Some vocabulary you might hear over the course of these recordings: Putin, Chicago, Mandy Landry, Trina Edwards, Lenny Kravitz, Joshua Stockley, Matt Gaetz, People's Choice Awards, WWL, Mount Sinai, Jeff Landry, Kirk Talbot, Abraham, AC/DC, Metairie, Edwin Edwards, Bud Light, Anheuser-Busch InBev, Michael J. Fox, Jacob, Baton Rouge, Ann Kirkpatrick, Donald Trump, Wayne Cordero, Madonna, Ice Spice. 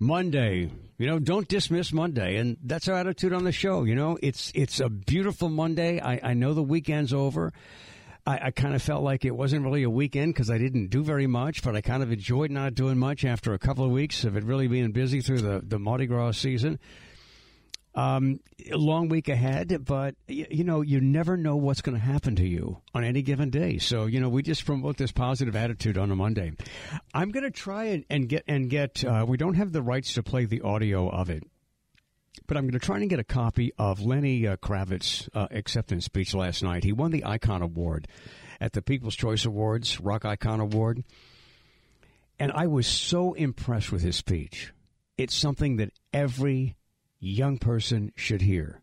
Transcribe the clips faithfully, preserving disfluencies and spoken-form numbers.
Monday, you know, don't dismiss Monday. And that's our attitude on the show. You know, it's it's a beautiful Monday. I, I know the weekend's over. I, I kind of felt like it wasn't really a weekend because I didn't do very much, but I kind of enjoyed not doing much after a couple of weeks of it really being busy through the, the Mardi Gras season. Um, a long week ahead, but, y- you know, you never know what's going to happen to you on any given day. So, you know, we just promote this positive attitude on a Monday. I'm going to try and, and get, and get uh, we don't have the rights to play the audio of it, but I'm going to try and get a copy of Lenny uh, Kravitz's uh, acceptance speech last night. He won the Icon Award at the People's Choice Awards, Rock Icon Award. And I was so impressed with his speech. It's something that every young person should hear.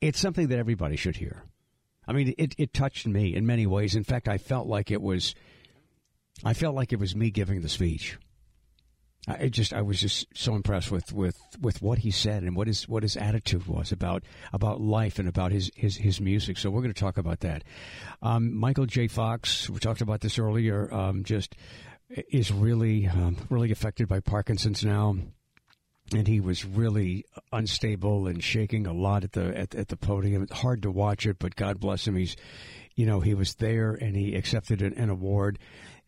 It's something that everybody should hear. I mean, it, it touched me in many ways. In fact, I felt like it was, I felt like it was me giving the speech. I just, I was just so impressed with, with, with what he said and what his, what his attitude was about, about life and about his, his, his music. So we're going to talk about that. Um, Michael J. Fox, we talked about this earlier, um, just is really, um, really affected by Parkinson's now. And he was really unstable and shaking a lot at the at, at the podium. It's hard to watch it, but God bless him. He's, you know, he was there and he accepted an, an award.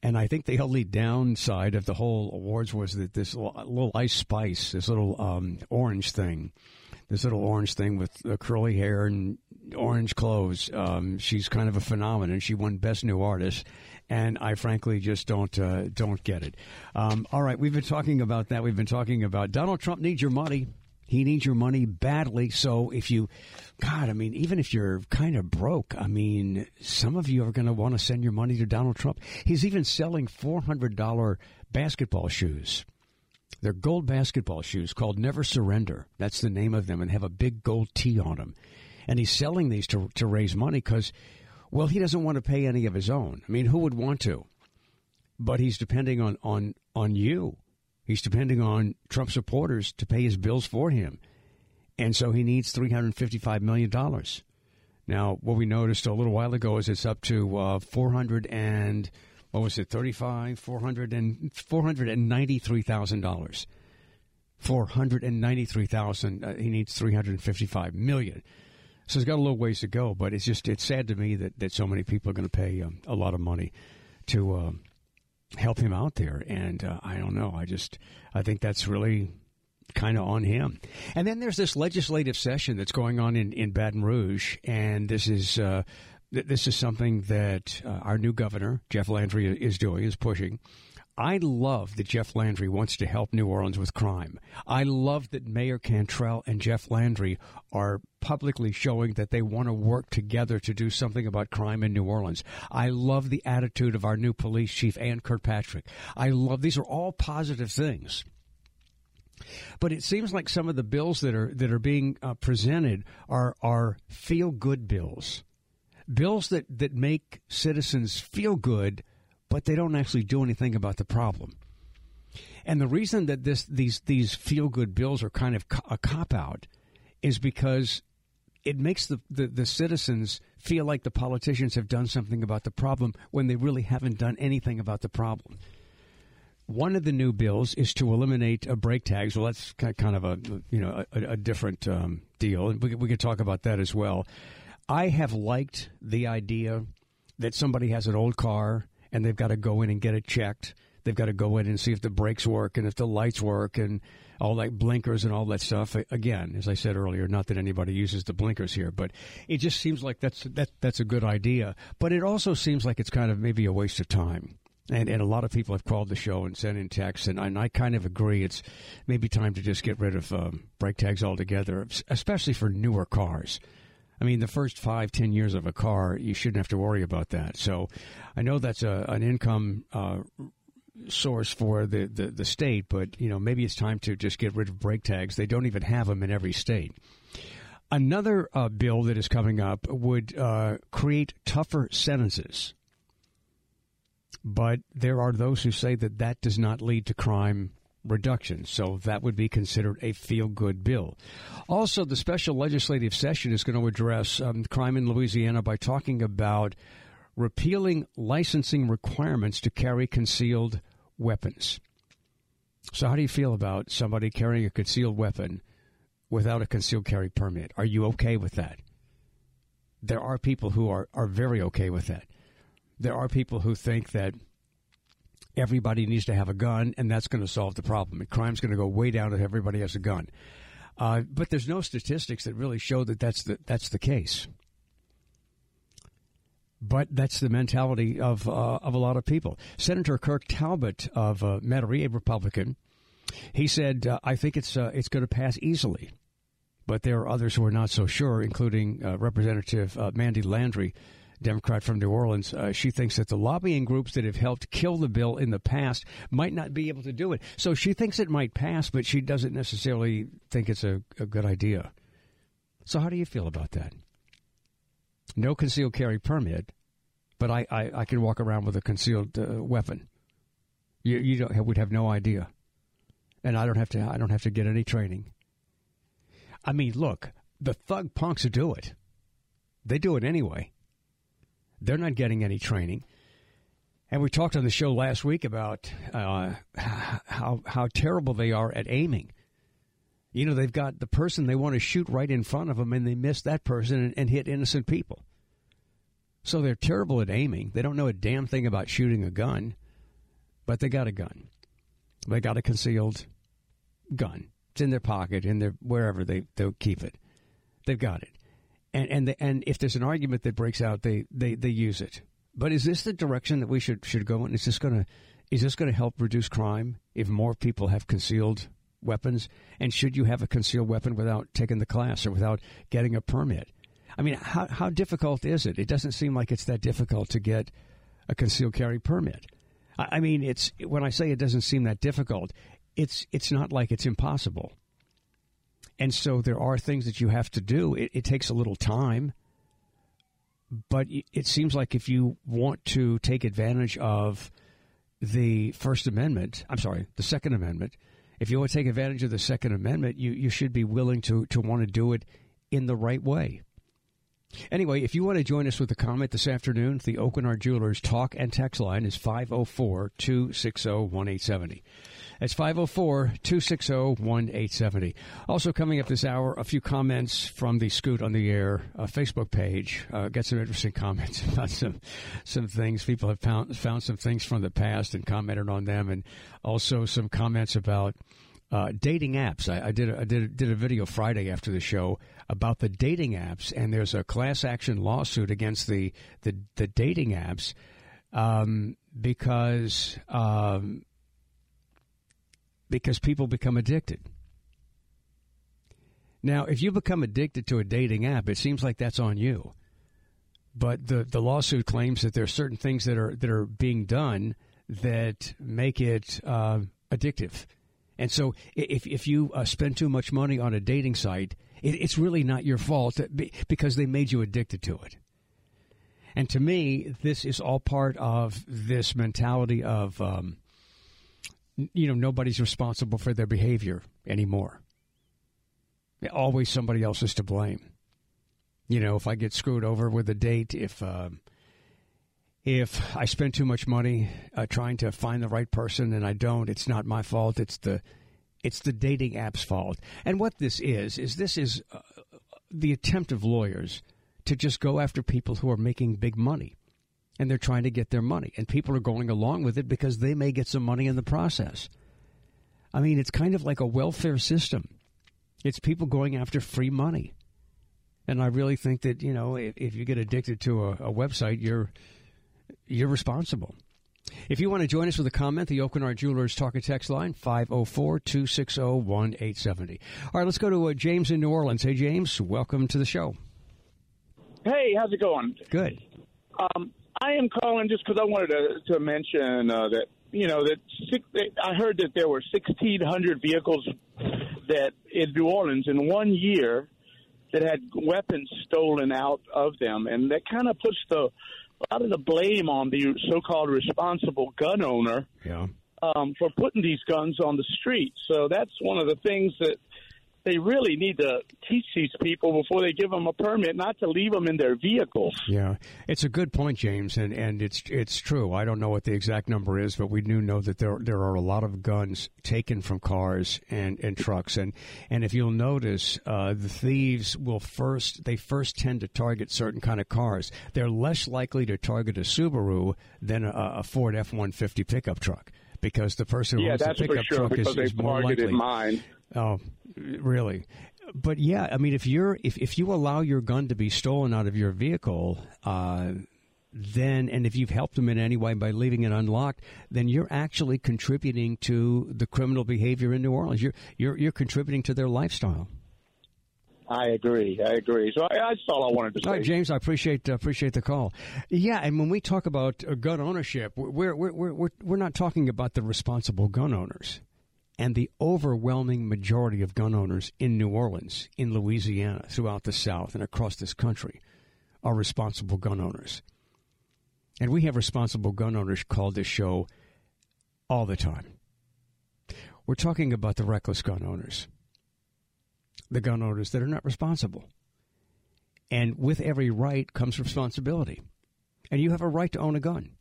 And I think the only downside of the whole awards was that this little Ice Spice, this little um, orange thing, this little orange thing with uh, curly hair and orange clothes. Um, she's kind of a phenomenon. She won Best New Artist. And I frankly just don't uh, don't get it. Um, all right, we've been talking about that. We've been talking about Donald Trump needs your money. He needs your money badly. So if you, God, I mean, even if you're kind of broke, I mean, some of you are going to want to send your money to Donald Trump. He's even selling four hundred dollars basketball shoes. They're gold basketball shoes called Never Surrender. That's the name of them, and have a big gold T on them. And he's selling these to to raise money because, well, he doesn't want to pay any of his own. I mean, who would want to? But he's depending on, on, on you. He's depending on Trump supporters to pay his bills for him. And so he needs three hundred fifty-five million dollars. Now, what we noticed a little while ago is it's up to uh, four hundred and, what was it, thirty-five, four hundred and four hundred ninety-three thousand dollars. four hundred ninety-three thousand dollars. Uh, he needs three hundred fifty-five million dollars. So it's got a little ways to go, but it's just, it's sad to me that, that so many people are going to pay um, a lot of money to um, help him out there. And uh, I don't know. I just, I think that's really kind of on him. And then there's this legislative session that's going on in, in Baton Rouge. And this is, uh, th- this is something that uh, our new governor, Jeff Landry, is doing, is pushing. I love that Jeff Landry wants to help New Orleans with crime. I love that Mayor Cantrell and Jeff Landry are publicly showing that they want to work together to do something about crime in New Orleans. I love the attitude of our new police chief, Ann Kirkpatrick. I love, these are all positive things. But it seems like some of the bills that are that are being uh, presented are are feel-good bills. Bills that, that make citizens feel good, but they don't actually do anything about the problem. And the reason that this these these feel-good bills are kind of co- a cop-out is because it makes the, the, the citizens feel like the politicians have done something about the problem when they really haven't done anything about the problem. One of the new bills is to eliminate a brake tags. Well, that's kind of a, you know, a, a different um, deal. And we, we could talk about that as well. I have liked the idea that somebody has an old car and they've got to go in and get it checked. They've got to go in and see if the brakes work and if the lights work and all that blinkers and all that stuff. Again, as I said earlier, not that anybody uses the blinkers here, but it just seems like that's that that's a good idea. But it also seems like it's kind of maybe a waste of time. And and a lot of people have called the show and sent in texts, and, and I kind of agree. It's maybe time to just get rid of um, brake tags altogether, especially for newer cars. I mean, the first five, ten years of a car, you shouldn't have to worry about that. So I know that's a, an income uh, source for the, the, the state, but, you know, maybe it's time to just get rid of brake tags. They don't even have them in every state. Another uh, bill that is coming up would uh, create tougher sentences. But there are those who say that that does not lead to crime reduction. So that would be considered a feel-good bill. Also, the special legislative session is going to address um, crime in Louisiana by talking about repealing licensing requirements to carry concealed weapons. So how do you feel about somebody carrying a concealed weapon without a concealed carry permit? Are you okay with that? There are people who are, are very okay with that. There are people who think that everybody needs to have a gun, and that's going to solve the problem. And crime's going to go way down if everybody has a gun. Uh, but there's no statistics that really show that that's the, that's the case. But that's the mentality of, uh, of a lot of people. Senator Kirk Talbot of uh, Metairie, a Republican, he said, uh, I think it's uh, it's going to pass easily. But there are others who are not so sure, including uh, Representative uh, Mandy Landry, Democrat from New Orleans. Uh, she thinks that the lobbying groups that have helped kill the bill in the past might not be able to do it. So she thinks it might pass, but she doesn't necessarily think it's a, a good idea. So how do you feel about that? No concealed carry permit, but I, I, I can walk around with a concealed uh, weapon. You you don't, would have no idea, and I don't have to. I don't have to get any training. I mean, look, the thug punks who do it, they do it anyway. They're not getting any training. And we talked on the show last week about uh, how how terrible they are at aiming. You know, they've got the person they want to shoot right in front of them, and they miss that person and, and hit innocent people. So they're terrible at aiming. They don't know a damn thing about shooting a gun, but they got a gun. They got a concealed gun. It's in their pocket, in their wherever they, they'll keep it. They've got it. And and, the, and if there's an argument that breaks out, they, they, they use it. But is this the direction that we should should go in? Is this gonna is this gonna help reduce crime if more people have concealed weapons? And should you have a concealed weapon without taking the class or without getting a permit? I mean, how how difficult is it? It doesn't seem like it's that difficult to get a concealed carry permit. I, I mean, it's when I say it doesn't seem that difficult, it's it's not like it's impossible. And so there are things that you have to do. It, it takes a little time. But it seems like if you want to take advantage of the First Amendment, I'm sorry, the Second Amendment, if you want to take advantage of the Second Amendment, you, you should be willing to, to want to do it in the right way. Anyway, if you want to join us with a comment this afternoon, the Oakenard Jewelers talk and text line is five oh four, two six oh, one eight seven oh. That's five oh four, two six oh, one eight seven oh. Also coming up this hour, a few comments from the Scoot on the Air uh, Facebook page. Uh, got some interesting comments about some some things. People have found, found some things from the past and commented on them, and also some comments about Uh, dating apps. I, I did a, I did a, did a video Friday after the show about the dating apps, and there's a class action lawsuit against the the, the dating apps um, because um, because people become addicted. Now, if you become addicted to a dating app, it seems like that's on you. But the the lawsuit claims that there are certain things that are that are being done that make it uh, addictive. And so if if you uh, spend too much money on a dating site, it, it's really not your fault because they made you addicted to it. And to me, this is all part of this mentality of, um, you know, nobody's responsible for their behavior anymore. Always somebody else is to blame. You know, if I get screwed over with a date, if um, if I spend too much money uh, trying to find the right person and I don't, it's not my fault. It's the it's the dating app's fault. And what this is, is this is uh, the attempt of lawyers to just go after people who are making big money. and they're trying to get their money. And people are going along with it because they may get some money in the process. I mean, it's kind of like a welfare system. It's people going after free money. And I really think that, you know, if, if you get addicted to a, a website, you're you're responsible. If you want to join us with a comment, the Oakenard Jewelers Talk and Text line, five oh four, two six oh, one eight seven oh. All right, let's go to uh, James in New Orleans. Hey, James, welcome to the show. Hey, how's it going? Good. Um, I am calling just because I wanted to, to mention uh, that, you know, that six, I heard that there were sixteen hundred vehicles that in New Orleans in one year that had weapons stolen out of them, and that kind of puts the a lot of the blame on the so-called responsible gun owner yeah. um, for putting these guns on the street. So that's one of the things that they really need to teach these people before they give them a permit, not to leave them in their vehicles. Yeah, it's a good point, James, and, and it's it's true. I don't know what the exact number is, but we do know that there there are a lot of guns taken from cars and, and trucks. And, and if you'll notice, uh, the thieves will first, they first tend to target certain kind of cars. They're less likely to target a Subaru than a, a Ford F one fifty pickup truck, because the person who yeah, owns the pickup sure, truck is, is more likely. Mine. Oh, really? But yeah, I mean, if you're if, if you allow your gun to be stolen out of your vehicle, uh, then and if you've helped them in any way by leaving it unlocked, then you're actually contributing to the criminal behavior in New Orleans. You're you're you're contributing to their lifestyle. I agree. I agree. So I, that's all I wanted to say. All right, James, I appreciate uh, appreciate the call. Yeah, and when we talk about uh, gun ownership, we're we're we're we're we're not talking about the responsible gun owners. And the overwhelming majority of gun owners in New Orleans, in Louisiana, throughout the South, and across this country are responsible gun owners. And we have responsible gun owners call this show all the time. We're talking about the reckless gun owners, the gun owners that are not responsible. And with every right comes responsibility. And you have a right to own a gun.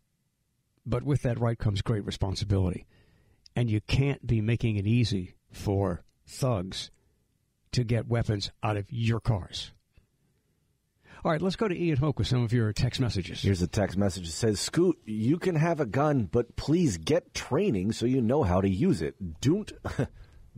But with that right comes great responsibility. And you can't be making it easy for thugs to get weapons out of your cars. All right, let's go to Ian Hoke with some of your text messages. Here's a text message that says, Scoot, you can have a gun, but please get training so you know how to use it. Don't,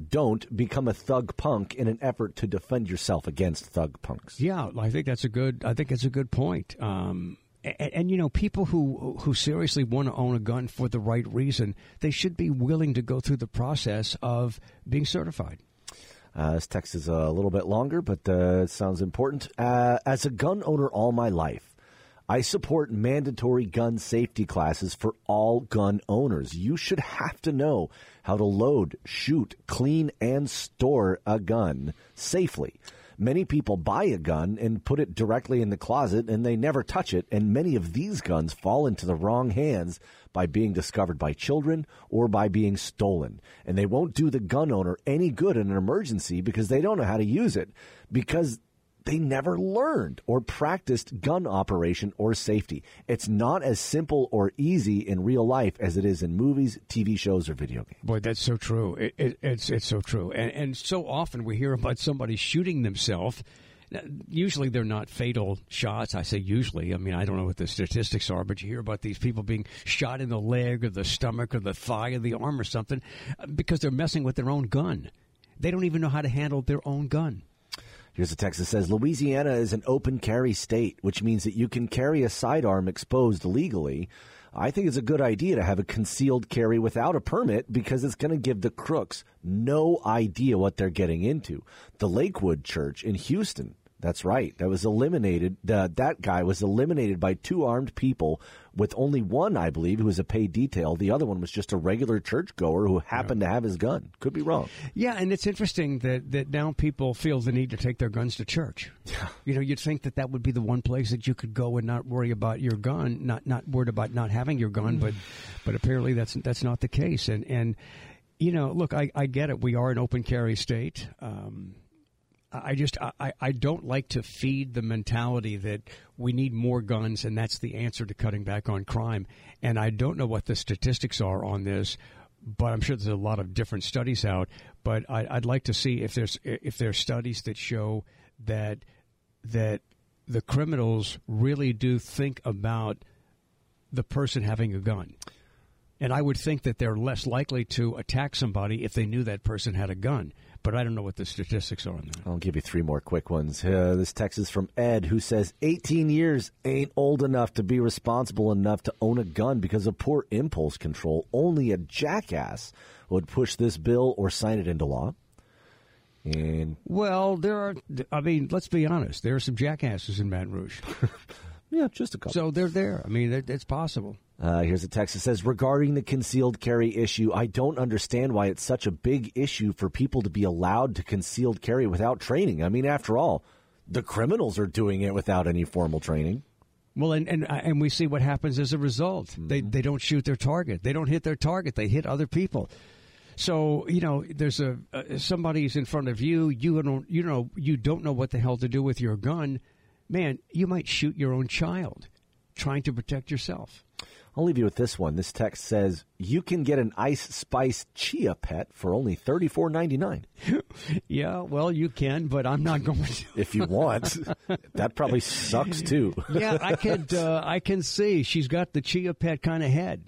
don't become a thug punk in an effort to defend yourself against thug punks. Yeah, I think that's a good, I think that's a good point. Um And, and, you know, people who who seriously want to own a gun for the right reason, they should be willing to go through the process of being certified. Uh, this text is a little bit longer, but uh, it sounds important. Uh, as a gun owner all my life, I support mandatory gun safety classes for all gun owners. You should have to know how to load, shoot, clean, and store a gun safely. Many people buy a gun and put it directly in the closet, and they never touch it, and many of these guns fall into the wrong hands by being discovered by children or by being stolen. And they won't do the gun owner any good in an emergency because they don't know how to use it, because they never learned or practiced gun operation or safety. It's not as simple or easy in real life as it is in movies, T V shows, or video games. Boy, that's so true. It, it, it's it's so true. And, and so often we hear about somebody shooting themselves. Usually they're not fatal shots. I say usually. I mean, I don't know what the statistics are, but you hear about these people being shot in the leg or the stomach or the thigh or the arm or something because they're messing with their own gun. They don't even know how to handle their own gun. Here's a text that says, Louisiana is an open carry state, which means that you can carry a sidearm exposed legally. I think it's a good idea to have a concealed carry without a permit because it's going to give the crooks no idea what they're getting into. The Lakewood Church in Houston, that's right, that was eliminated. Uh, that guy was eliminated by two armed people with only one, I believe, who was a paid detail. The other one was just a regular churchgoer who happened yeah. to have his gun. Could be wrong. Yeah, and it's interesting that, that now people feel the need to take their guns to church. Yeah. You know, you'd think that that would be the one place that you could go and not worry about your gun, not not worried about not having your gun, but but apparently that's that's not the case. And, and you know, look, I, I get it. We are an open carry state. Um I just I, I don't like to feed the mentality that we need more guns and that's the answer to cutting back on crime. And I don't know what the statistics are on this, but I'm sure there's a lot of different studies out. But I, I'd like to see if there's if there's studies that show that that the criminals really do think about the person having a gun. And I would think that they're less likely to attack somebody if they knew that person had a gun. But I don't know what the statistics are on that. I'll give you three more quick ones. Uh, this text is from Ed, who says, eighteen years ain't old enough to be responsible enough to own a gun because of poor impulse control. Only a jackass would push this bill or sign it into law. And well, there are, I mean, let's be honest. There are some jackasses in Baton Rouge. Yeah, just a couple. So they're there. I mean, it's possible. Uh, here's a text that says, regarding the concealed carry issue, I don't understand why it's such a big issue for people to be allowed to concealed carry without training. I mean, after all, the criminals are doing it without any formal training. Well, and and, and we see what happens as a result. Mm-hmm. They they don't shoot their target. They don't hit their target. They hit other people. So, you know, there's a uh, somebody's in front of you. You don't you know you don't know what the hell to do with your gun. Man, you might shoot your own child trying to protect yourself. I'll leave you with this one. This text says, you can get an Ice Spice Chia Pet for only thirty-four ninety-nine. Yeah, well, you can, but I'm not going to. If you want. That probably sucks, too. Yeah, I could, uh, I can see. She's got the Chia Pet kind of head.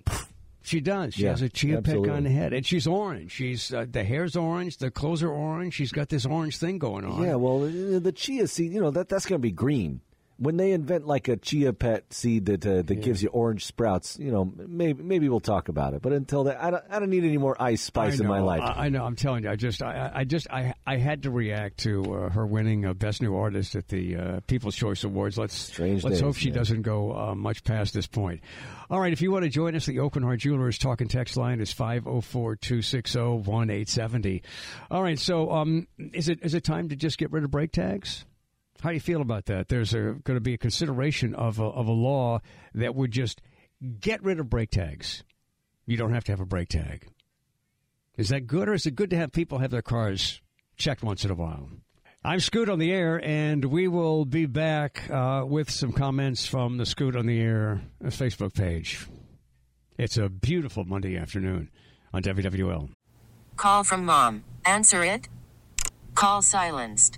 She does. She yeah, has a Chia Pet kind of head. And she's orange. She's uh, the hair's orange. The clothes are orange. She's got this orange thing going on. Yeah, well, the chia seed, you know, that that's going to be green. When they invent like a chia pet seed that uh, that yeah. gives you orange sprouts, you know, maybe maybe we'll talk about it. But until then, I don't I don't need any more Ice Spice in my life. I, I know. I'm telling you, I just I, I just I I had to react to uh, her winning uh, Best New Artist at the uh, People's Choice Awards. Let's Strange let's days, hope she yeah. doesn't go uh, much past this point. All right, if you want to join us, the Oakland Heart Jewelers talk and text line is five oh four, two six oh, one eight seven oh. All right, so um, is it is it time to just get rid of brake tags? How do you feel about that? There's a, going to be a consideration of a, of a law that would just get rid of brake tags. You don't have to have a brake tag. Is that good, or is it good to have people have their cars checked once in a while? I'm Scoot on the Air, and we will be back uh, with some comments from the Scoot on the Air Facebook page. It's a beautiful Monday afternoon on W W L. Call from mom. Answer it. Call silenced.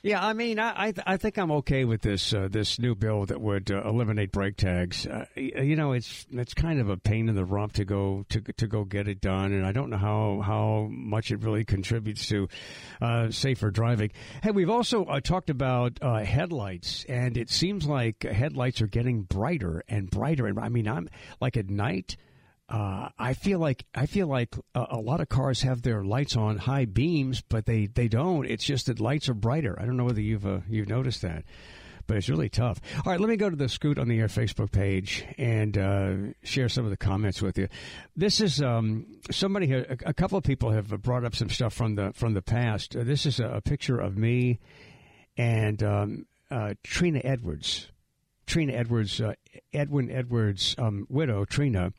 Yeah, I mean, I I, th- I think I'm okay with this uh, this new bill that would uh, eliminate brake tags. Uh, you know, it's it's kind of a pain in the rump to go to to go get it done, and I don't know how, how much it really contributes to uh, safer driving. Hey, we've also uh, talked about uh, headlights, and it seems like headlights are getting brighter and brighter. And I mean, I'm like at night, uh, I feel like I feel like a, a lot of cars have their lights on high beams, but they, they don't. It's just that lights are brighter. I don't know whether you've uh, you've noticed that, but it's really tough. All right, let me go to the Scoot on the Air Facebook page and uh, share some of the comments with you. This is um, somebody, a, a couple of people have brought up some stuff from the from the past. Uh, this is a, a picture of me and um, uh, Trina Edwards, Trina Edwards, uh, Edwin Edwards' um, widow, Trina.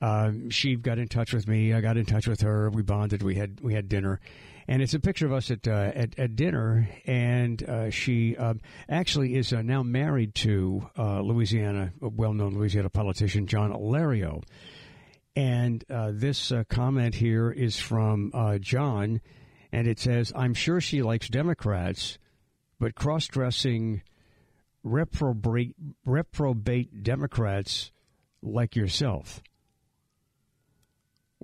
Uh, she got in touch with me. I got in touch with her. We bonded. We had we had dinner, and it's a picture of us at uh, at, at dinner. And uh, she um, actually is uh, now married to uh, Louisiana, a well-known Louisiana politician, John Alario. And uh, this uh, comment here is from uh, John, and it says, "I'm sure she likes Democrats, but cross-dressing reprobate, reprobate Democrats like yourself."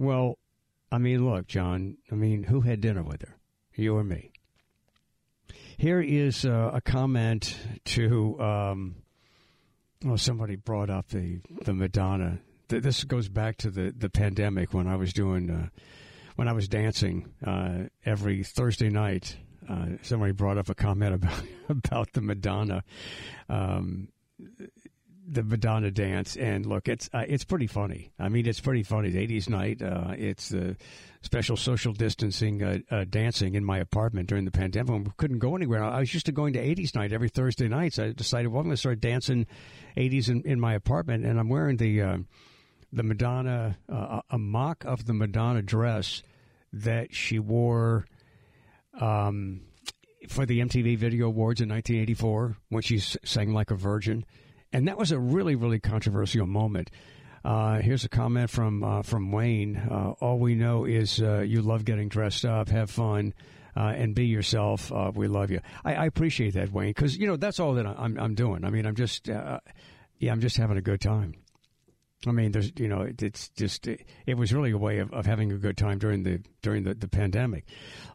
Well, I mean, look, John, I mean, who had dinner with her? You or me? Here is uh, a comment to, um, well, somebody brought up the, the Madonna. This goes back to the, the pandemic when I was doing, uh, when I was dancing uh, every Thursday night, uh, somebody brought up a comment about about the Madonna, um, the Madonna dance. And look, it's uh, it's pretty funny. I mean, it's pretty funny. The eighties night, uh, it's the uh, special social distancing uh, uh, dancing in my apartment during the pandemic. We couldn't go anywhere. I was used to going to eighties night every Thursday night. So I decided, well, I'm going to start dancing eighties in, in my apartment. And I'm wearing the... Uh, the Madonna, uh, a mock of the Madonna dress that she wore um, for the M T V Video Awards in nineteen eighty-four when she sang like a virgin. And that was a really, really controversial moment. Uh, here's a comment from uh, from Wayne. Uh, all we know is uh, you love getting dressed up, have fun, uh, and be yourself. Uh, we love you. I, I appreciate that, Wayne, because, you know, that's all that I'm, I'm doing. I mean, I'm just, uh, yeah, I'm just having a good time. I mean, there's, you know, it, it's just, it, it was really a way of, of having a good time during the during the, the pandemic.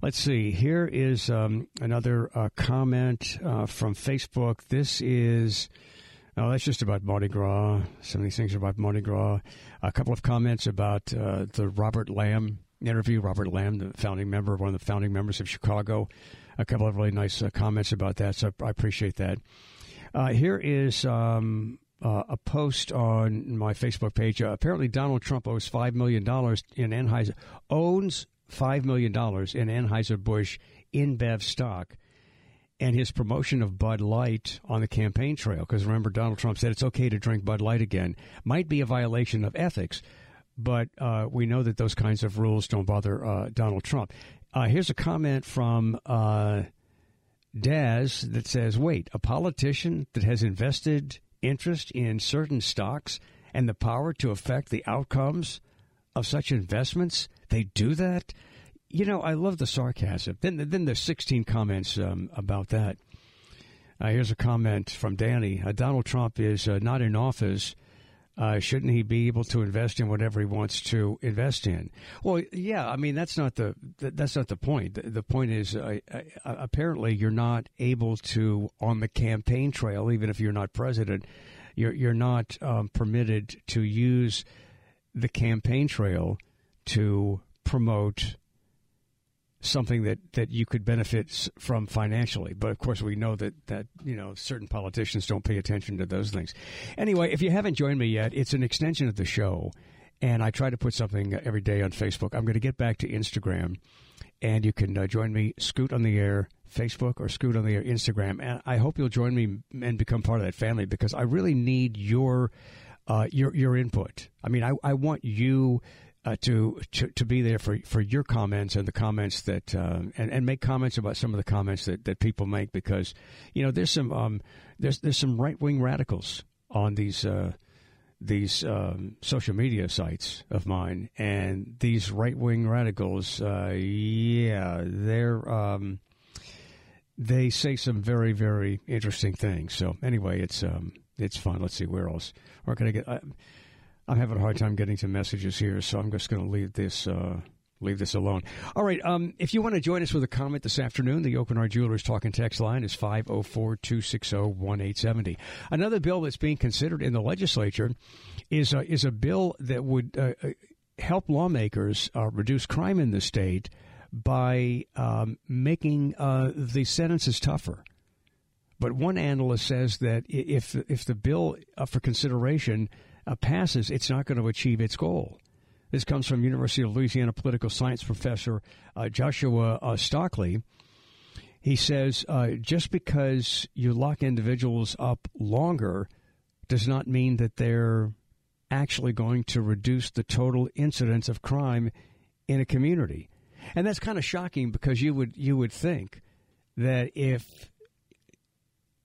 Let's see. Here is um, another uh, comment uh, from Facebook. This is, oh, that's just about Mardi Gras. Some of these things are about Mardi Gras. A couple of comments about uh, the Robert Lamb interview. Robert Lamb, the founding member, one of the founding members of Chicago. A couple of really nice uh, comments about that. So I appreciate that. Uh, here is... Um, Uh, a post on my Facebook page. Uh, apparently, Donald Trump owes five million dollars in Anheuser, owns five million dollars in Anheuser-Busch InBev stock and his promotion of Bud Light on the campaign trail. Because remember, Donald Trump said it's okay to drink Bud Light again. Might be a violation of ethics, but uh, we know that those kinds of rules don't bother uh, Donald Trump. Uh, here's a comment from... Uh, Daz that says, wait, a politician that has invested interest in certain stocks and the power to affect the outcomes of such investments, they do that? You know, I love the sarcasm. Then then there's sixteen comments um, about that. Uh, here's a comment from Danny. Uh, Donald Trump is uh, not in office. Uh, shouldn't he be able to invest in whatever he wants to invest in? Well, yeah, I mean, that's not the that's not the point. The, the point is, uh, uh, apparently, you're not able to, on the campaign trail, even if you're not president, you're, you're not um, permitted to use the campaign trail to promote something that, that you could benefit from financially. But, of course, we know that, that, you know, certain politicians don't pay attention to those things. Anyway, if you haven't joined me yet, it's an extension of the show, and I try to put something every day on Facebook. I'm going to get back to Instagram, and you can uh, join me, Scoot on the Air, Facebook, or Scoot on the Air, Instagram. And I hope you'll join me and become part of that family, because I really need your uh, your, your input. I mean, I, I want you... Uh, to, to to be there for, for your comments and the comments that uh, and and make comments about some of the comments that, that people make, because you know there's some um there's there's some right wing radicals on these uh, these um, social media sites of mine, and these right wing radicals uh, yeah they're um they say some very, very interesting things. So anyway, it's um it's fun. Let's see where else we're gonna get. I, I'm having a hard time getting to messages here, so I'm just going to leave this uh, leave this alone. All right, um, if you want to join us with a comment this afternoon, the Oakenheart Jewelers Talk and Text line is five oh four, two six oh, one eight seven oh. Another bill that's being considered in the legislature is, uh, is a bill that would uh, help lawmakers uh, reduce crime in the state by um, making uh, the sentences tougher. But one analyst says that if, if the bill uh, for consideration Uh, passes, it's not going to achieve its goal. This comes from University of Louisiana political science professor uh, Joshua uh, Stockley. He says, uh, just because you lock individuals up longer does not mean that they're actually going to reduce the total incidence of crime in a community. And that's kind of shocking, because you would you would think that if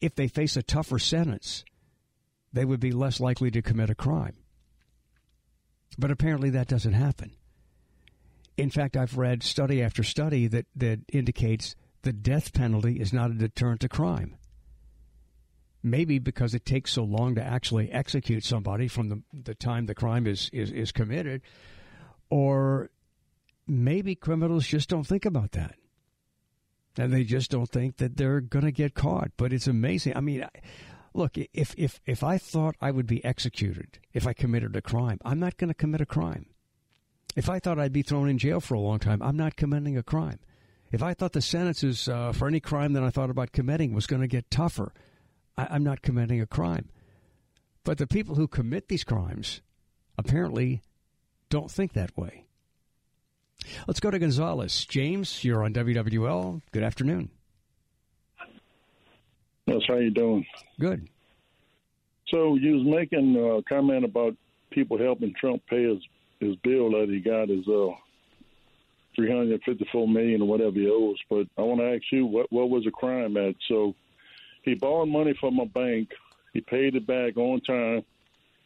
if they face a tougher sentence, they would be less likely to commit a crime. But apparently that doesn't happen. In fact, I've read study after study that, that indicates the death penalty is not a deterrent to crime. Maybe because it takes so long to actually execute somebody from the, the time the crime is, is, is committed, or maybe criminals just don't think about that. And they just don't think that they're going to get caught. But it's amazing. I mean... I, Look, if, if if I thought I would be executed if I committed a crime, I'm not going to commit a crime. If I thought I'd be thrown in jail for a long time, I'm not committing a crime. If I thought the sentences uh, for any crime that I thought about committing was going to get tougher, I- I'm not committing a crime. But the people who commit these crimes apparently don't think that way. Let's go to Gonzales. James, you're on W W L. Good afternoon. Yes, how you doing? Good. So you was making a comment about people helping Trump pay his, his bill that he got, his uh, three hundred fifty-four million dollars or whatever he owes. But I want to ask you, what, what was the crime at? So he borrowed money from a bank. He paid it back on time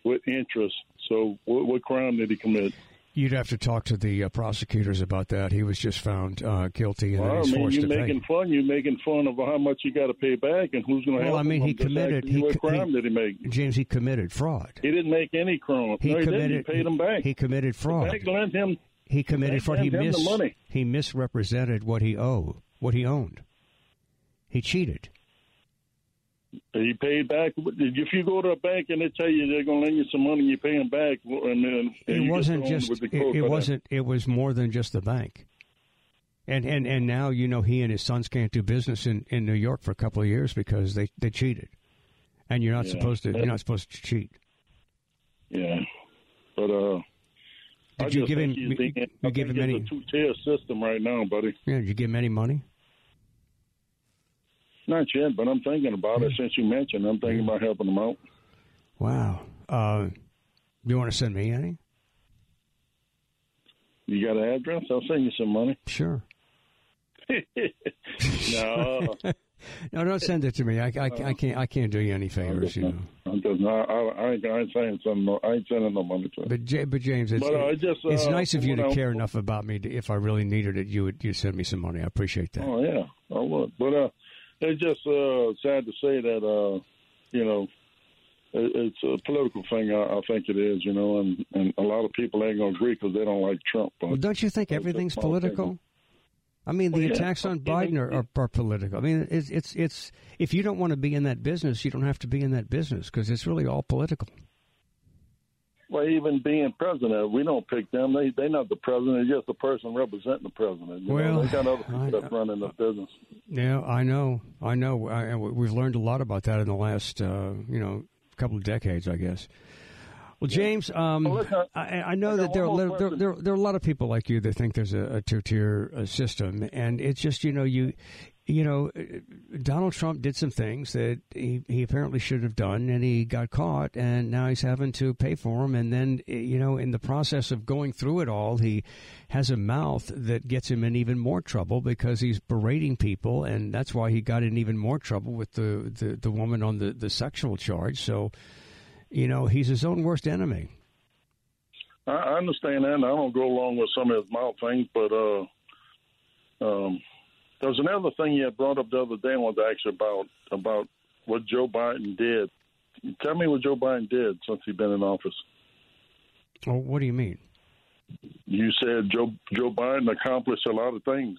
with interest. So what, what crime did he commit? You'd have to talk to the uh, prosecutors about that. He was just found uh, guilty, and well, then he's I mean, forced to pay. You're making fun. You're making fun of how much you got to pay back and who's going to help him. Well, I mean, he committed. He, what crime he, did he make? James, he committed fraud. He didn't make any crime. He no, he committed. Didn't. He paid him back. He committed fraud. The bank lent him. He committed fraud. He mis- the money. He misrepresented what he owed, what he owned. He cheated. He paid back. If you go to a bank and they tell you they're going to lend you some money, you pay them back. And then it wasn't just. It, it wasn't. That. It was more than just the bank. And and and now you know he and his sons can't do business in, in New York for a couple of years because they, they cheated. And you're not yeah. supposed to. You're not supposed to cheat. Yeah, but uh, did I you give him? You, thinking, you give him any? Two tier system right now, buddy. Yeah, did you give him any money? Not yet, but I'm thinking about it since you mentioned. I'm thinking about helping them out. Wow. Uh, do you want to send me any? You got an address? I'll send you some money. Sure. No. No, don't send it to me. I, I, I can't. I can't do you any favors. You know. I'm just. I, I, I ain't sending some. I ain't sending no money to. But J, but James, it's, but, uh, just, it's uh, nice of you to care enough about me. To, if I really needed it, you would. You send me some money. I appreciate that. Oh yeah, I would. But. Uh, It's just uh, sad to say that, uh, you know, it, it's a political thing, I, I think it is, you know, and, and a lot of people ain't going to agree because they don't like Trump. But well, don't you think everything's political? I mean, the well, yeah. attacks on Biden are, are, are political. I mean, it's, it's it's if you don't want to be in that business, you don't have to be in that business because it's really all political. Well, even being president, we don't pick them. They they not the president. They're just the person representing the president. You well, know, they got other people that's running the business. Yeah, I know. I know. I, we've learned a lot about that in the last, uh, you know, couple of decades, I guess. Well, James, um, well, listen, I, I know that there are, there, there, there are a lot of people like you that think there's a, a two-tier uh, system, and it's just, you know, you you know, Donald Trump did some things that he, he apparently shouldn't have done, and he got caught, and now he's having to pay for him. And then, you know, in the process of going through it all, he has a mouth that gets him in even more trouble because he's berating people, and that's why he got in even more trouble with the, the, the woman on the, the sexual charge, so... You know, he's his own worst enemy. I understand that, and I don't go along with some of his mouth things, but uh, um, there was another thing you had brought up the other day I wanted to ask you about, about what Joe Biden did. Tell me what Joe Biden did since he's been in office. Well, what do you mean? You said Joe Joe Biden accomplished a lot of things.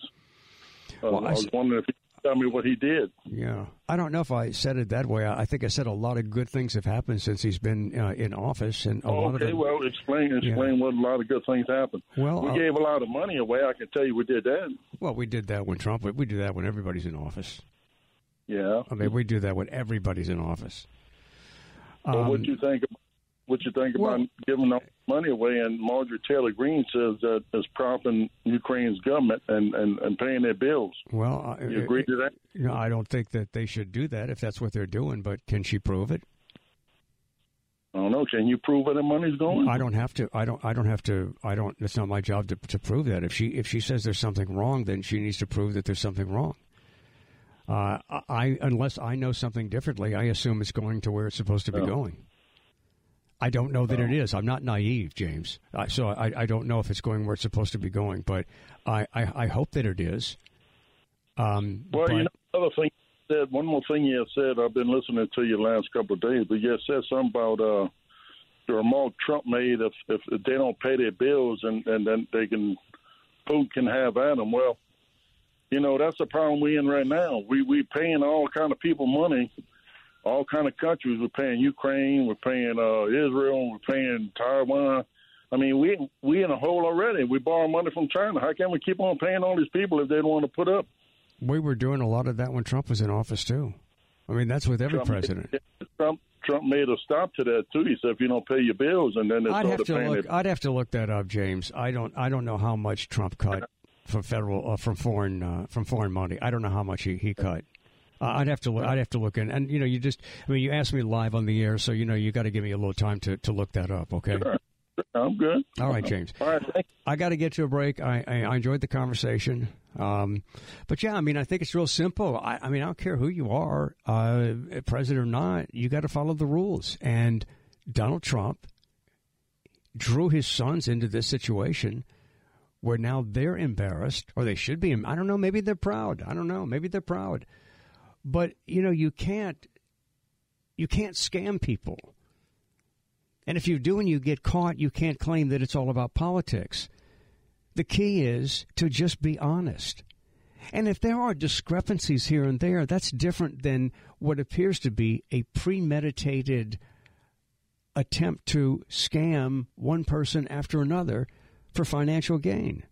Uh, well, I, I was wondering if he tell me what he did. Yeah. I don't know if I said it that way. I think I said a lot of good things have happened since he's been uh, in office. and a oh, lot Okay, of them, well, explain explain yeah. what a lot of good things happened. Well, we uh, gave a lot of money away. I can tell you we did that. Well, we did that when Trump, we do that when everybody's in office. Yeah. I mean, we do that when everybody's in office. Um, well, what do you think about What you think about well, giving all money away? And Marjorie Taylor Greene says that is propping Ukraine's government and, and, and paying their bills. Well, you I, agree I, to that? You know, I don't think that they should do that if that's what they're doing. But can she prove it? I don't know. Can you prove where the money's going? I don't have to. I don't. I don't have to. I don't. It's not my job to to prove that. If she if she says there's something wrong, then she needs to prove that there's something wrong. Uh, I unless I know something differently, I assume it's going to where it's supposed to be oh. going. I don't know that it is. I'm not naive, James. Uh, so I, I don't know if it's going where it's supposed to be going, but I, I, I hope that it is. Um, well, but... you know, another thing you said, one more thing you said, I've been listening to you the last couple of days, but you said something about uh, the remark Trump made if, if they don't pay their bills and, and then they can, Putin can have at them. Well, you know, that's the problem we're in right now. We we paying all kind of people money. All kind of countries. We're paying Ukraine. We're paying uh, Israel. We're paying Taiwan. I mean, we we in a hole already. We borrow money from China. How can we keep on paying all these people if they don't want to put up? We were doing a lot of that when Trump was in office, too. I mean, that's with every Trump president. Made, Trump Trump made a stop to that, too. He said, if you don't pay your bills, and then it's I'd all have to look, I'd have to look that up, James. I don't I don't know how much Trump cut from federal uh, from foreign uh, from foreign money. I don't know how much he, he cut. Uh, I'd have to I'd have to look in, and you know, you just I mean, you asked me live on the air, so you know, you got to give me a little time to, to look that up, okay? Sure. I'm good. All right, James. All right, thanks. I got to get to a break. I, I, I enjoyed the conversation. Um, but, yeah, I mean, I think it's real simple. I, I mean, I don't care who you are, uh, president or not, you got to follow the rules. And Donald Trump drew his sons into this situation where now they're embarrassed, or they should be. I don't know. Maybe they're proud. I don't know. Maybe they're proud. But, you know, you can't you can't scam people. And if you do and you get caught, you can't claim that it's all about politics. The key is to just be honest. And if there are discrepancies here and there, that's different than what appears to be a premeditated attempt to scam one person after another for financial gain.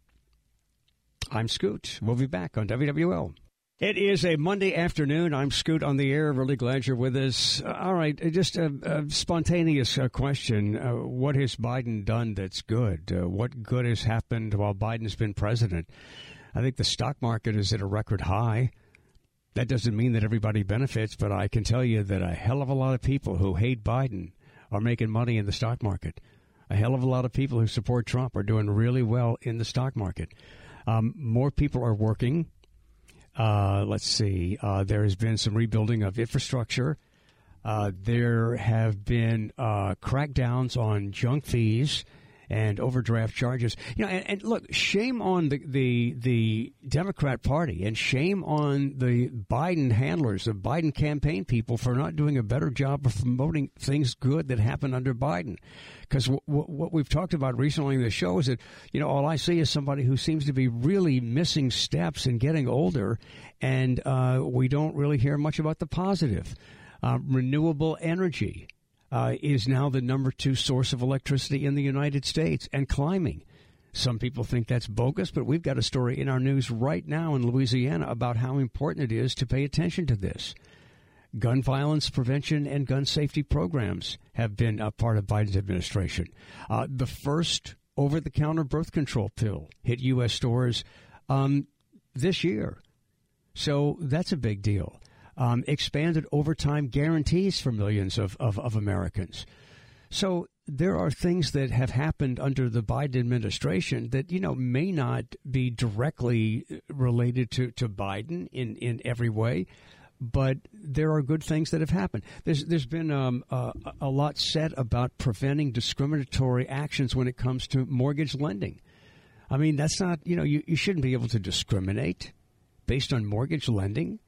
I'm Scoot. We'll be back on W W L. It is a Monday afternoon. I'm Scoot on the air. Really glad you're with us. Uh, all right, just a, a spontaneous uh, question. Uh, what has Biden done that's good? Uh, what good has happened while Biden's been president? I think the stock market is at a record high. That doesn't mean that everybody benefits, but I can tell you that a hell of a lot of people who hate Biden are making money in the stock market. A hell of a lot of people who support Trump are doing really well in the stock market. Um, more people are working. Uh, let's see. Uh, there has been some rebuilding of infrastructure. Uh, there have been uh, crackdowns on junk fees and overdraft charges. You know, and, and look, shame on the, the the Democrat Party and shame on the Biden handlers, the Biden campaign people for not doing a better job of promoting things good that happened under Biden. Because w- w- what we've talked about recently in the show is that, you know, all I see is somebody who seems to be really missing steps and getting older, and uh, we don't really hear much about the positive. Uh, renewable energy. Uh, is now the number two source of electricity in the United States and climbing. Some people think that's bogus, but we've got a story in our news right now in Louisiana about how important it is to pay attention to this. Gun violence prevention and gun safety programs have been a part of Biden's administration. Uh, the first over-the-counter birth control pill hit U S stores um, this year. So that's a big deal. Um, expanded overtime guarantees for millions of, of, of Americans. So there are things that have happened under the Biden administration that, you know, may not be directly related to, to Biden in, in every way, but there are good things that have happened. There's There's been um, uh, a lot said about preventing discriminatory actions when it comes to mortgage lending. I mean, that's not, you know, you, you shouldn't be able to discriminate based on mortgage lending.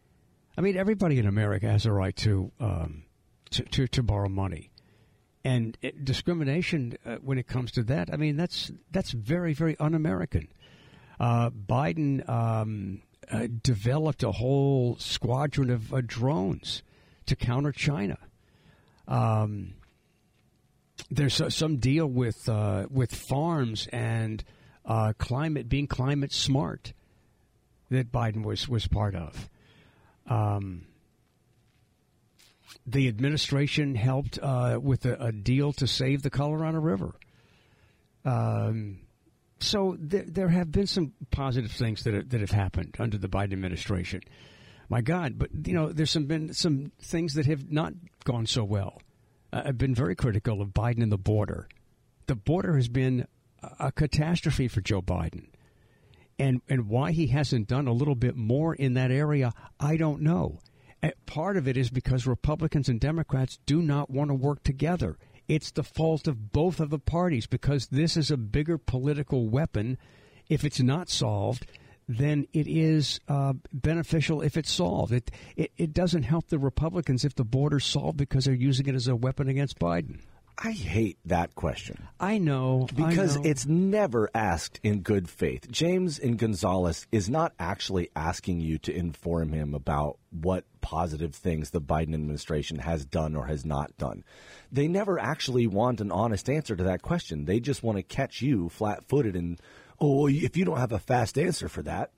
I mean, everybody in America has a right to um, to, to, to borrow money, and it, discrimination uh, when it comes to that. I mean, that's that's very, very un-American. Uh, Biden um, uh, developed a whole squadron of uh, drones to counter China. Um, there's uh, some deal with uh, with farms and uh, climate being climate smart that Biden was was part of. Um, the administration helped uh, with a, a deal to save the Colorado River. Um, so th- there have been some positive things that, are, that have happened under the Biden administration. My God, but, you know, there's some been some things that have not gone so well. Uh, I've been very critical of Biden and the border. The border has been a, a catastrophe for Joe Biden. And and why he hasn't done a little bit more in that area, I don't know. Part of it is because Republicans and Democrats do not want to work together. It's the fault of both of the parties because this is a bigger political weapon. If it's not solved, then it is uh, beneficial if it's solved. It, it, it doesn't help the Republicans if the border's solved because they're using it as a weapon against Biden. I hate that question. I know. Because I know. It's never asked in good faith. James and Gonzalez is not actually asking you to inform him about what positive things the Biden administration has done or has not done. They never actually want an honest answer to that question. They just want to catch you flat-footed and, oh, if you don't have a fast answer for that...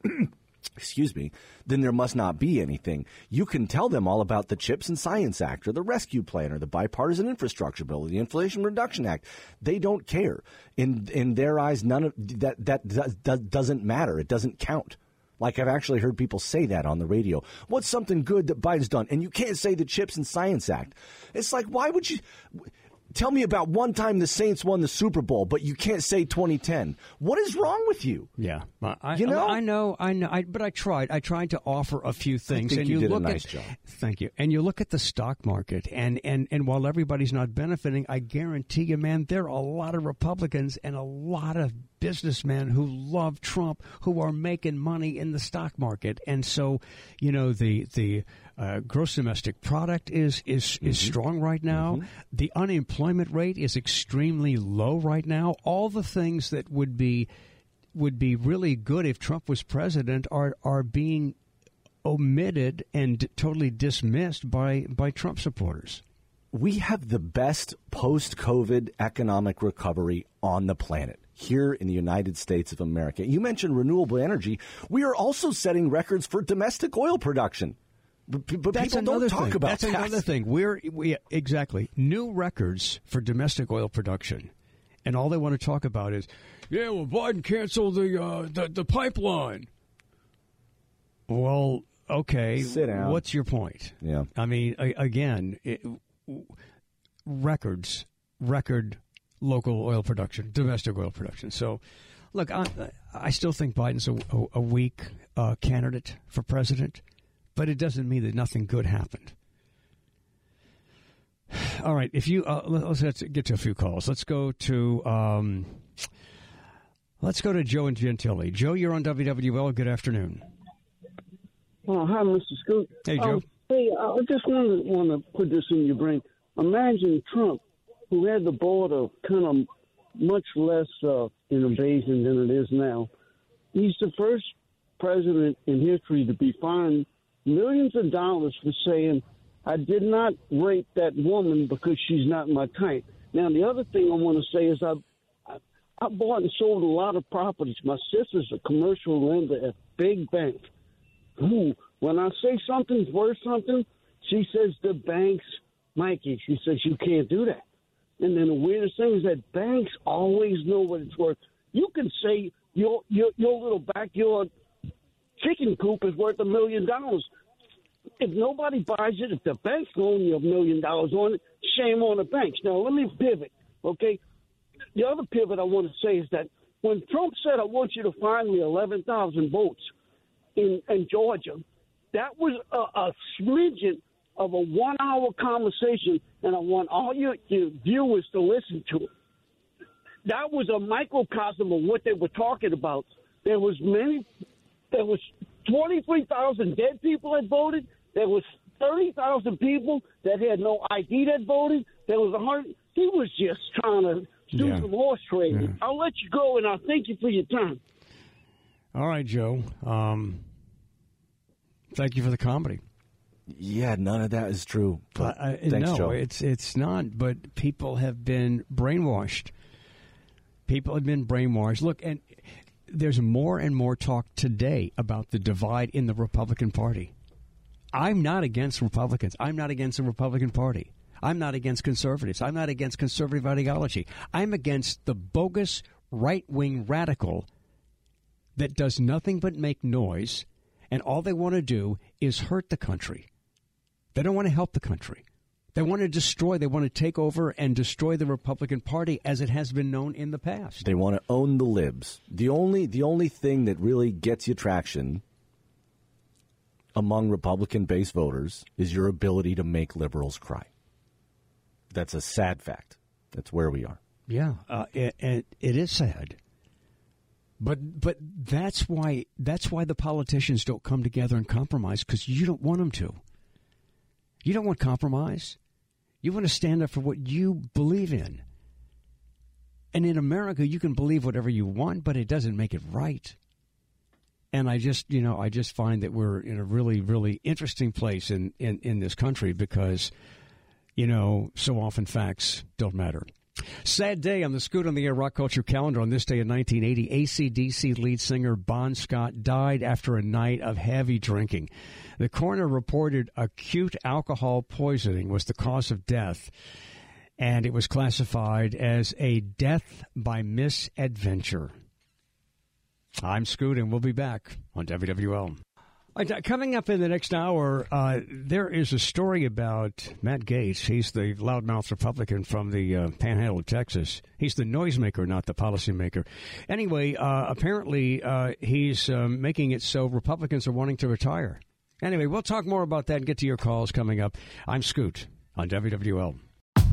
excuse me, then there must not be anything. You can tell them all about the CHIPS and Science Act or the Rescue Plan or the Bipartisan Infrastructure Bill or the Inflation Reduction Act. They don't care. In in their eyes, none of that that does, does, doesn't matter. It doesn't count. Like, I've actually heard people say that on the radio. What's something good that Biden's done? And you can't say the CHIPS and Science Act. It's like, why would you... Tell me about one time the Saints won the Super Bowl, but you can't say twenty ten. What is wrong with you? Yeah, I, you know? I, I know, I know, I, but I tried. I tried to offer a few things. I think and you, you did look a nice at, job. Thank you. And you look at the stock market, and, and, and while everybody's not benefiting, I guarantee you, man, there are a lot of Republicans and a lot of businessmen who love Trump, who are making money in the stock market. And so, you know, the the uh, gross domestic product is is, mm-hmm. is strong right now. Mm-hmm. The unemployment rate is extremely low right now. All the things that would be would be really good if Trump was president are are being omitted and totally dismissed by, by Trump supporters. We have the best post-COVID economic recovery on the planet. Here in the United States of America. You mentioned renewable energy. We are also setting records for domestic oil production. But, but people don't talk thing. about That's that. That's another thing. We're we, exactly new records for domestic oil production. And all they want to talk about is, yeah, well, Biden canceled the uh, the, the pipeline. Well, okay. Sit down. What's your point? Yeah. I mean, a, again, it, records, record local oil production, domestic oil production. So, look, I, I still think Biden's a, a weak uh, candidate for president, but it doesn't mean that nothing good happened. All right, if you uh, let's, let's get to a few calls. Let's go to um, let's go to Joe and Gentile. Joe, you're on W W L. Good afternoon. Well, hi, Mister Scoot. Hey, Joe. Um, hey, I just want want to put this in your brain. Imagine Trump, who had the border kind of much less uh, in invasion than it is now. He's the first president in history to be fined millions of dollars for saying, I did not rape that woman because she's not my type. Now, the other thing I want to say is I've, I bought and sold a lot of properties. My sister's a commercial lender at big bank. Ooh, when I say something's worth something, she says the banks, Mikey, she says, you can't do that. And then the weirdest thing is that banks always know what it's worth. You can say your your, your little backyard chicken coop is worth a million dollars. If nobody buys it, if the bank's loan you a million dollars on it, shame on the banks. Now, let me pivot, okay? The other pivot I want to say is that when Trump said, I want you to find me eleven thousand votes in, in Georgia, that was a, a smidgen of a one-hour conversation, and I want all your, your viewers to listen to it. That was a microcosm of what they were talking about. There was many, there was twenty-three thousand dead people that voted. There was thirty thousand people that had no I D that voted. There was a hundred. He was just trying to do yeah. some horse trading. Yeah. I'll let you go, and I thank you for your time. All right, Joe. Um, thank you for the comedy. Yeah, none of that is true. But uh, thanks, no, Joe. it's it's not. But people have been brainwashed. People have been brainwashed. Look, and there's more and more talk today about the divide in the Republican Party. I'm not against Republicans. I'm not against the Republican Party. I'm not against conservatives. I'm not against conservative ideology. I'm against the bogus right-wing radical that does nothing but make noise, and all they want to do is hurt the country. They don't want to help the country. They want to destroy. They want to take over and destroy the Republican Party as it has been known in the past. They want to own the libs. The only the only thing that really gets you traction among Republican-based voters is your ability to make liberals cry. That's a sad fact. That's where we are. Yeah, uh, it, it, it is sad. But but that's why that's why the politicians don't come together and compromise, because you don't want them to. You don't want compromise. You want to stand up for what you believe in. And in America, you can believe whatever you want, but it doesn't make it right. And I just, you know, I just find that we're in a really, really interesting place in, in, in this country because, you know, so often facts don't matter. Sad day on the Scoot on the Air Rock Culture Calendar. On this day in nineteen eighty, A C D C lead singer Bon Scott died after a night of heavy drinking. The coroner reported acute alcohol poisoning was the cause of death, and it was classified as a death by misadventure. I'm Scoot, and we'll be back on W W L. Coming up in the next hour, uh, there is a story about Matt Gaetz. He's the loudmouth Republican from the uh, Panhandle of Texas. He's the noisemaker, not the policymaker. Anyway, uh, apparently uh, he's uh, making it so Republicans are wanting to retire. Anyway, we'll talk more about that and get to your calls coming up. I'm Scoot on W W L.